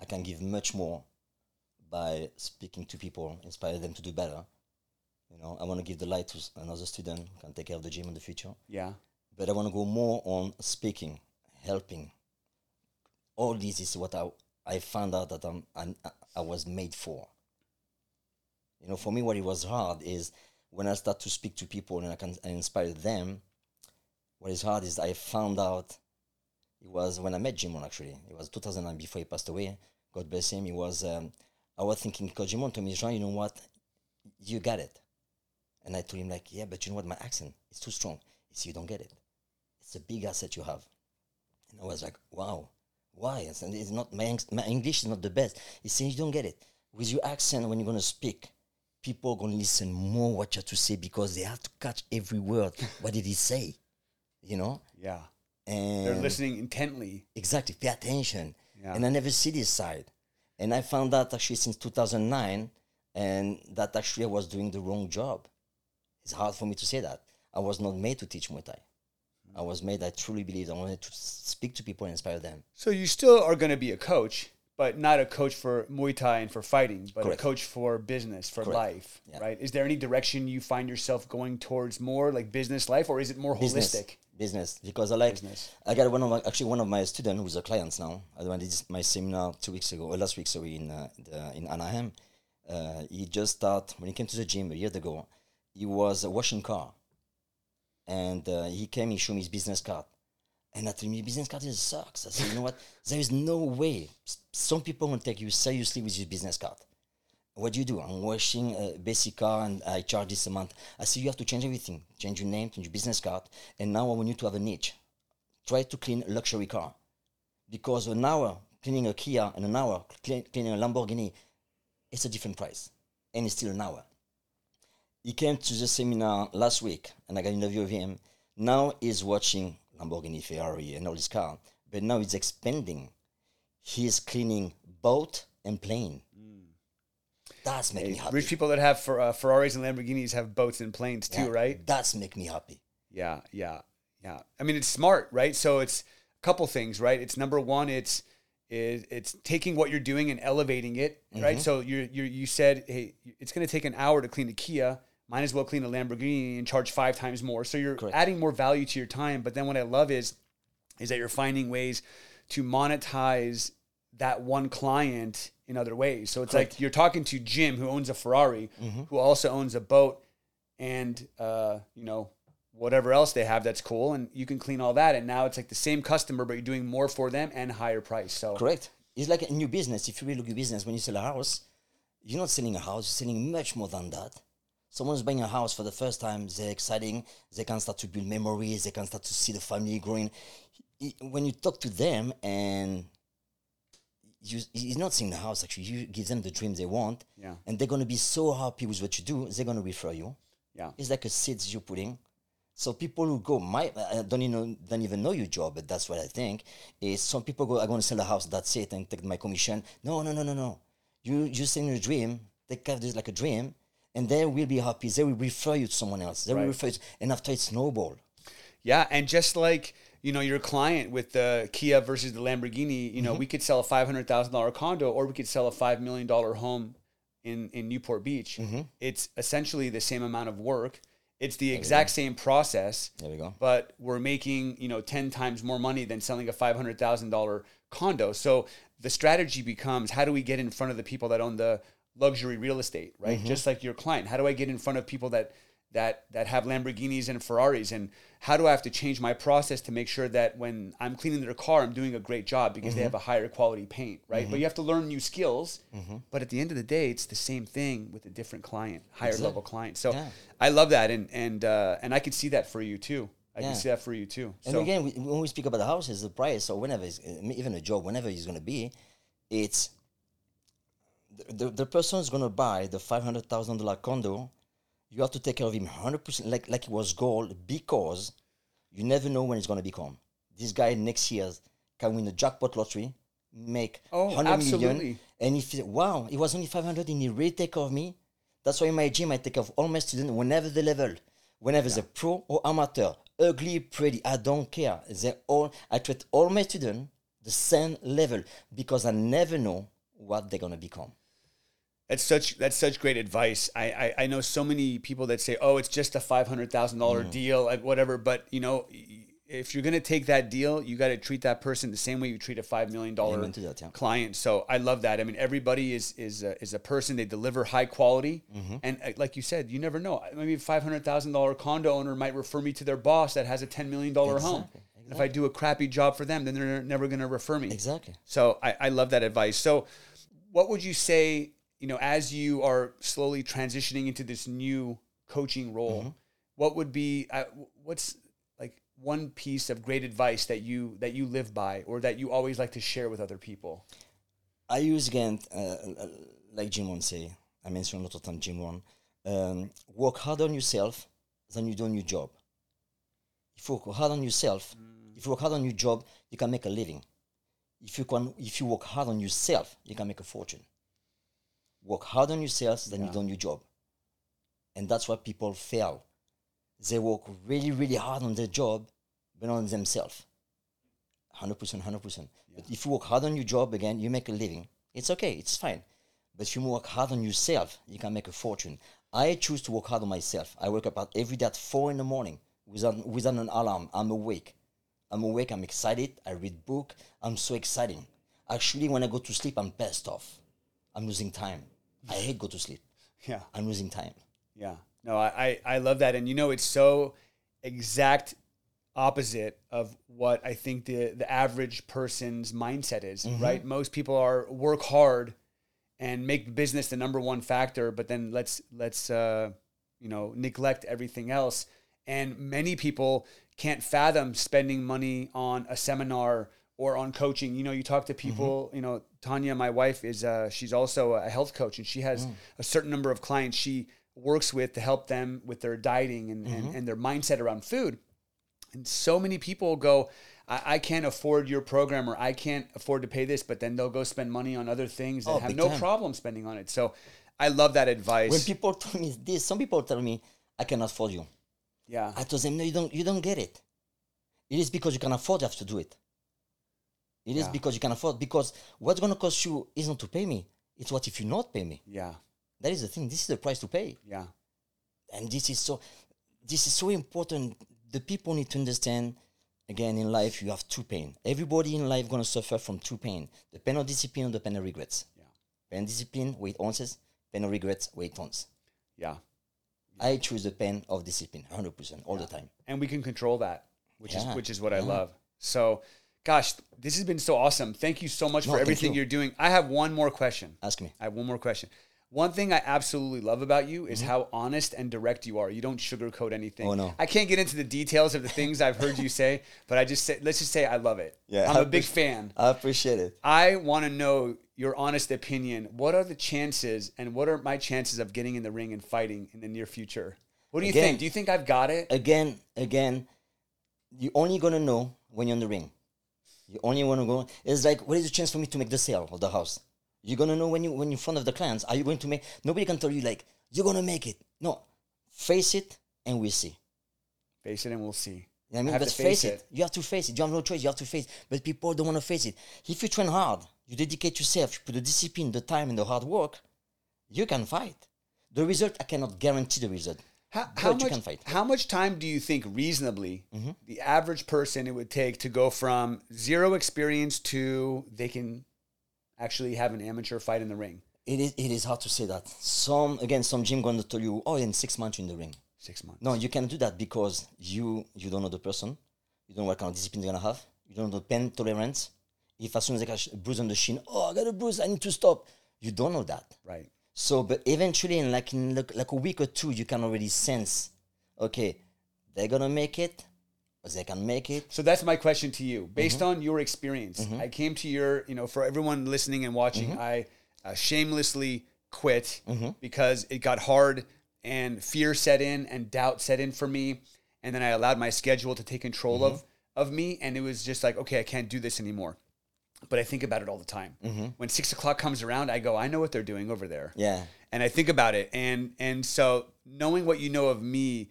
I can give much more by speaking to people, inspire them to do better. You know, I want to give the light to another student who can take care of the gym in the future. Yeah. But I want to go more on speaking, helping. All this is what I I found out that I'm, I'm I was made for. You know, for me, what it was hard is when I start to speak to people and I can I inspire them. What is hard is I found out it was when I met Jim Rohn. Actually, it was two thousand nine before he passed away. God bless him. He was. Um, I was thinking because Jim Rohn told me, Jean, you know what, you got it. And I told him, like, yeah, but you know what? My accent is too strong. He said, you don't get it. It's a big asset you have. And I was like, wow, why? And it's not my, my English is not the best. He said, you don't get it. With your accent, when you're going to speak, people are going to listen more what you have to say because they have to catch every word. What did he say? You know? Yeah. And they're listening intently. Exactly. Pay attention. Yeah. And I never see this side. And I found out actually since two thousand nine, and that actually I was doing the wrong job. It's hard for me to say that. I was not made to teach Muay Thai. I was made, I truly believed I wanted to speak to people and inspire them. So you still are going to be a coach, but not a coach for Muay Thai and for fighting, but Correct. A coach for business, for Correct. Life, yeah. right? Is there any direction you find yourself going towards more like business life, or is it more business. Holistic? Business, because I like, business. I got one of my, actually one of my students who's a client now. I did my seminar two weeks ago, or last week, sorry, in, uh, the, in Anaheim. Uh, he just started, when he came to the gym a year ago, he was uh, washing car. And uh, he came, he showed me his business card. And I told him, your business card is sucks. I said, you know what? There is no way. Some people won't take you seriously with your business card. What do you do? I'm washing a basic car and I charge this amount. I said, you have to change everything. Change your name, change your business card. And now I want you to have a niche. Try to clean a luxury car. Because an hour cleaning a Kia and an hour clean, cleaning a Lamborghini, it's a different price. And it's still an hour. He came to the seminar last week and I got an interview with him. Now he's watching Lamborghini, Ferrari and all his cars. But now he's expanding. He's cleaning boat and plane. Mm. That's making hey, me happy. Rich people that have for, uh, Ferraris and Lamborghinis have boats and planes too, yeah, right? That's make me happy. Yeah, yeah, yeah. I mean, it's smart, right? So it's a couple things, right? It's number one, it's Is it's taking what you're doing and elevating it, mm-hmm. right? So you you you said, hey, it's going to take an hour to clean a Kia. Might as well clean a Lamborghini and charge five times more. So you're Correct. Adding more value to your time. But then what I love is, is that you're finding ways to monetize that one client in other ways. So it's Correct. Like you're talking to Jim, who owns a Ferrari, mm-hmm. who also owns a boat, and uh, you know. whatever else they have that's cool, and you can clean all that. And now it's like the same customer, but you're doing more for them and higher price. So Correct. It's like a new business. If you really look at business, when you sell a house, you're not selling a house, you're selling much more than that. someone's buying a house for the first time, they're exciting. They can start to build memories. They can start to see the family growing. When you talk to them and you, he's not seeing the house, actually. You give them the dream they want. Yeah. And they're going to be so happy with what you do, they're going to refer you. Yeah. It's like a seed you're putting. So people who go, my I don't even know, don't even know your job, but that's what I think, is some people go, I'm going to sell a house, that's it, and take my commission. No, no, no, no, no. You, you're selling a dream. They have this like a dream, and they will be happy. They will refer you to someone else. They right. will refer you to, and after it snowballs. Yeah, and just like, you know, your client with the Kia versus the Lamborghini, you know, mm-hmm. we could sell a five hundred thousand dollars condo, or we could sell a five million dollars home in, in Newport Beach. Mm-hmm. It's essentially the same amount of work. It's the exact same process, there we go. But we're making, you know, ten times more money than selling a five hundred thousand dollars condo. So the strategy becomes, how do we get in front of the people that own the luxury real estate, right? Mm-hmm. Just like your client. How do I get in front of people that that that have Lamborghinis and Ferraris? And how do I have to change my process to make sure that when I'm cleaning their car, I'm doing a great job because mm-hmm. they have a higher quality paint, right? Mm-hmm. But you have to learn new skills. Mm-hmm. But at the end of the day, it's the same thing with a different client, higher exactly. level client. So yeah. I love that. And and uh, and I could see that for you too. I yeah. can see that for you too. And so, again, we, when we speak about the houses, the price, or whenever, it's, even a job, whenever it's going to be, it's the, the, the person is going to buy the five hundred thousand dollars condo. You have to take care of him one hundred percent, like like it was gold, because you never know when it's going to become. This guy next year can win the jackpot lottery, make oh, one hundred absolutely. Million. And if he, wow, it was only five hundred, and he really take care of me. That's why in my gym, I take care of all my students, whenever they level, whenever yeah. they're pro or amateur, ugly, pretty, I don't care. They're all, I treat all my students the same level, because I never know what they're going to become. That's such that's such great advice. I, I, I know so many people that say, oh, it's just a five hundred thousand dollars mm. deal, whatever. But, you know, if you're going to take that deal, you got to treat that person the same way you treat a five million dollars that, yeah. client. So I love that. I mean, everybody is is a, is a person. They deliver high quality. Mm-hmm. And like you said, you never know. Maybe a five hundred thousand dollars condo owner might refer me to their boss that has a ten million dollars exactly. home. Exactly. If I do a crappy job for them, then they're never going to refer me. Exactly. So I, I love that advice. So what would you say, you know, as you are slowly transitioning into this new coaching role, mm-hmm. what would be, uh, what's like one piece of great advice that you, that you live by, or that you always like to share with other people? I use again, uh, like Jim Rohn say, I mentioned a lot of times Jim Rohn, um, work harder on yourself than you do on your job. If you work hard on yourself, mm. if you work hard on your job, you can make a living. If you can, if you work hard on yourself, you can make a fortune. Work hard on yourself than yeah. you do on your job. And that's why people fail. They work really, really hard on their job, but on themselves. one hundred percent, one hundred percent. Yeah. But if you work hard on your job, again, you make a living. It's okay, it's fine. But if you work hard on yourself, you can make a fortune. I choose to work hard on myself. I wake up every day at four in the morning without, without an alarm. I'm awake. I'm awake, I'm excited. I read book. I'm so exciting. Actually, when I go to sleep, I'm pissed off. I'm losing time. I hate go to sleep. Yeah. I'm losing time. Yeah. No, I, I, I love that. And, you know, it's so exact opposite of what I think the, the average person's mindset is, mm-hmm. right? Most people are work hard and make business the number one factor, but then let's, let's uh, you know, neglect everything else. And many people can't fathom spending money on a seminar or on coaching. You know, you talk to people, mm-hmm. you know, Tanya, my wife, is uh, she's also a health coach, and she has mm. a certain number of clients she works with to help them with their dieting and, mm-hmm. and, and their mindset around food. And so many people go, I-, I can't afford your program, or I can't afford to pay this, but then they'll go spend money on other things and oh, have no time. problem spending on it. So I love that advice. When people tell me this, some people tell me, I can afford you. Yeah. I told them, no, you don't, you don't get it. It is because you can afford, you have to do it. It yeah. is because you can afford, because what's going to cost you isn't to pay me. It's what if you not pay me. Yeah. That is the thing. This is the price to pay. Yeah. And this is so, this is so important. The people need to understand, again, in life, you have two pain. Everybody in life going to suffer from two pain. The pain of discipline and the pain of regrets. Yeah. Pain of discipline, weight ounces. Pain of regrets, weight tons. Yeah. I choose the pain of discipline, one hundred percent, all yeah. the time. And we can control that, which yeah. is which is what yeah. I love. So... Gosh, this has been so awesome. Thank you so much no, for everything you. you're doing. I have one more question. Ask me. I have one more question. One thing I absolutely love about you is mm-hmm. how honest and direct you are. You don't sugarcoat anything. Oh, no. I can't get into the details of the things I've heard you say, but I just say, let's just say I love it. Yeah, I'm I a big fan. I appreciate it. I want to know your honest opinion. What are the chances and what are my chances of getting in the ring and fighting in the near future? What do you again, think? Do you think I've got it? Again, again, you're only going to know when you're in the ring. You only want to go. It's like, what is the chance for me to make the sale of the house? You're going to know when, you, when you're in front of the clients. Are you going to make... Nobody can tell you, like, you're going to make it. No. Face it and we'll see. Face it and we'll see. You know I mean? Have but to face, face it. it. You have to face it. You have no choice. You have to face it. But people don't want to face it. If you train hard, you dedicate yourself, you put the discipline, the time, and the hard work, you can fight. The result, I cannot guarantee the result. How, how, much, you can fight. How much time do you think, reasonably, mm-hmm. the average person it would take to go from zero experience to they can... actually have an amateur fight in the ring? It is it is hard to say that. Some, again, some gym going to tell you, oh, in six months in the ring. Six months. No, you cannot do that because you you don't know the person. You don't know what kind of discipline they're going to have. You don't know the pain tolerance. If as soon as they catch a bruise on the shin, oh, I got a bruise, I need to stop. You don't know that. Right. So, but eventually in like, in like, like a week or two, you can already sense, okay, they're going to make it. They can make it. So that's my question to you. Based mm-hmm. on your experience, mm-hmm. I came to your, you know, for everyone listening and watching, mm-hmm. I uh, shamelessly quit mm-hmm. because it got hard and fear set in and doubt set in for me. And then I allowed my schedule to take control mm-hmm. of, of me. And it was just like, okay, I can't do this anymore. But I think about it all the time. Mm-hmm. When six o'clock comes around, I go, I know what they're doing over there. Yeah. And I think about it. And, and so knowing what you know of me,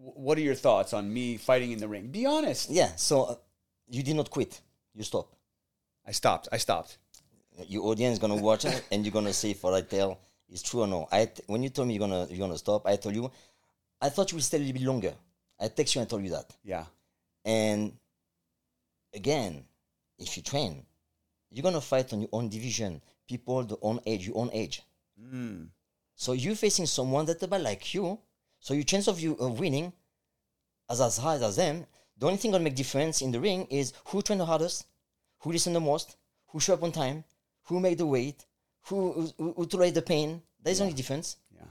what are your thoughts on me fighting in the ring? Be honest. Yeah. So uh, you did not quit. You stopped. I stopped. I stopped. Your audience is gonna watch it, and you're gonna see if what I tell is true or no. I t- when you told me you're gonna you're gonna stop, I told you, I thought you would stay a little bit longer. I text you and told you that. Yeah. And again, if you train, you're gonna fight on your own division, people the own age, your own age. Mm. So you're facing someone that's about like you. So your chance of you uh, winning is as high as them. The only thing that will make difference in the ring is who train the hardest, who listen the most, who show up on time, who make the weight, who who, who tolerate the pain. There's yeah. only difference. Yeah.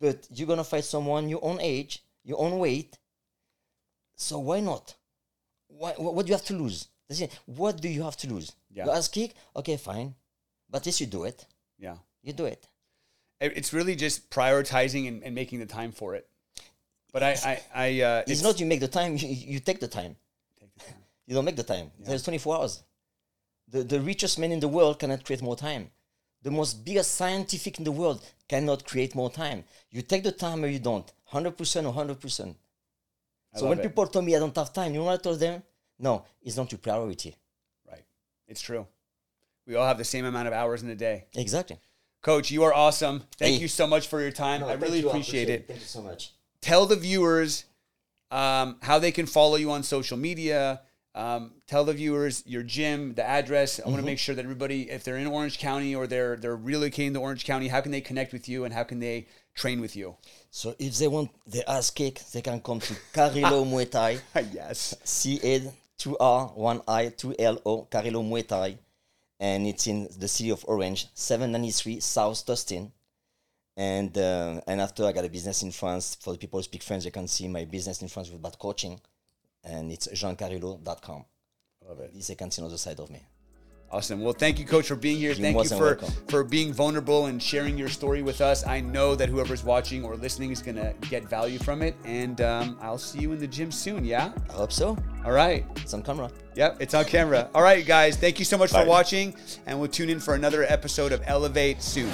But you're going to fight someone your own age, your own weight. So why not? Why, what, what do you have to lose? That's it. What do you have to lose? Yeah. You ass kick? Okay, fine. But at least you do it. Yeah. You do it. It's really just prioritizing and, and making the time for it. But I... I, I uh, it's, it's not you make the time, you, you take the time. Take the time. You don't make the time. Yeah. There's twenty-four hours. The the richest man in the world cannot create more time. The most biggest scientific in the world cannot create more time. You take the time or you don't. one hundred percent or one hundred percent. I so when it. people tell me I don't have time, you know what I told them? No, it's not your priority. Right. It's true. We all have the same amount of hours in a day. Exactly. Coach, you are awesome. Thank hey. you so much for your time. No, I really you, appreciate, I appreciate it. it. Thank you so much. Tell the viewers um, how they can follow you on social media. Um, tell the viewers your gym, the address. I mm-hmm. want to make sure that everybody, if they're in Orange County or they're they're relocating to Orange County, how can they connect with you and how can they train with you? So if they want the ass kick, they can come to Carrillo Muay Thai. Yes. C A two R one I two L O, Carrillo Muay Thai. And it's in the city of Orange, seven ninety-three South Tustin. And uh, and after I got a business in France. For the people who speak French, you can see my business in France with about coaching. And it's jean carrillo dot com. Love it. This they can see on the side of me. Awesome. Well, thank you, Coach, for being here. You're thank you for, welcome. for being vulnerable and sharing your story with us. I know that whoever's watching or listening is going to get value from it. And um, I'll see you in the gym soon, yeah? I hope so. All right. It's on camera. Yep, it's on camera. All right, guys. Thank you so much Bye. for watching. And we'll tune in for another episode of Elevate soon.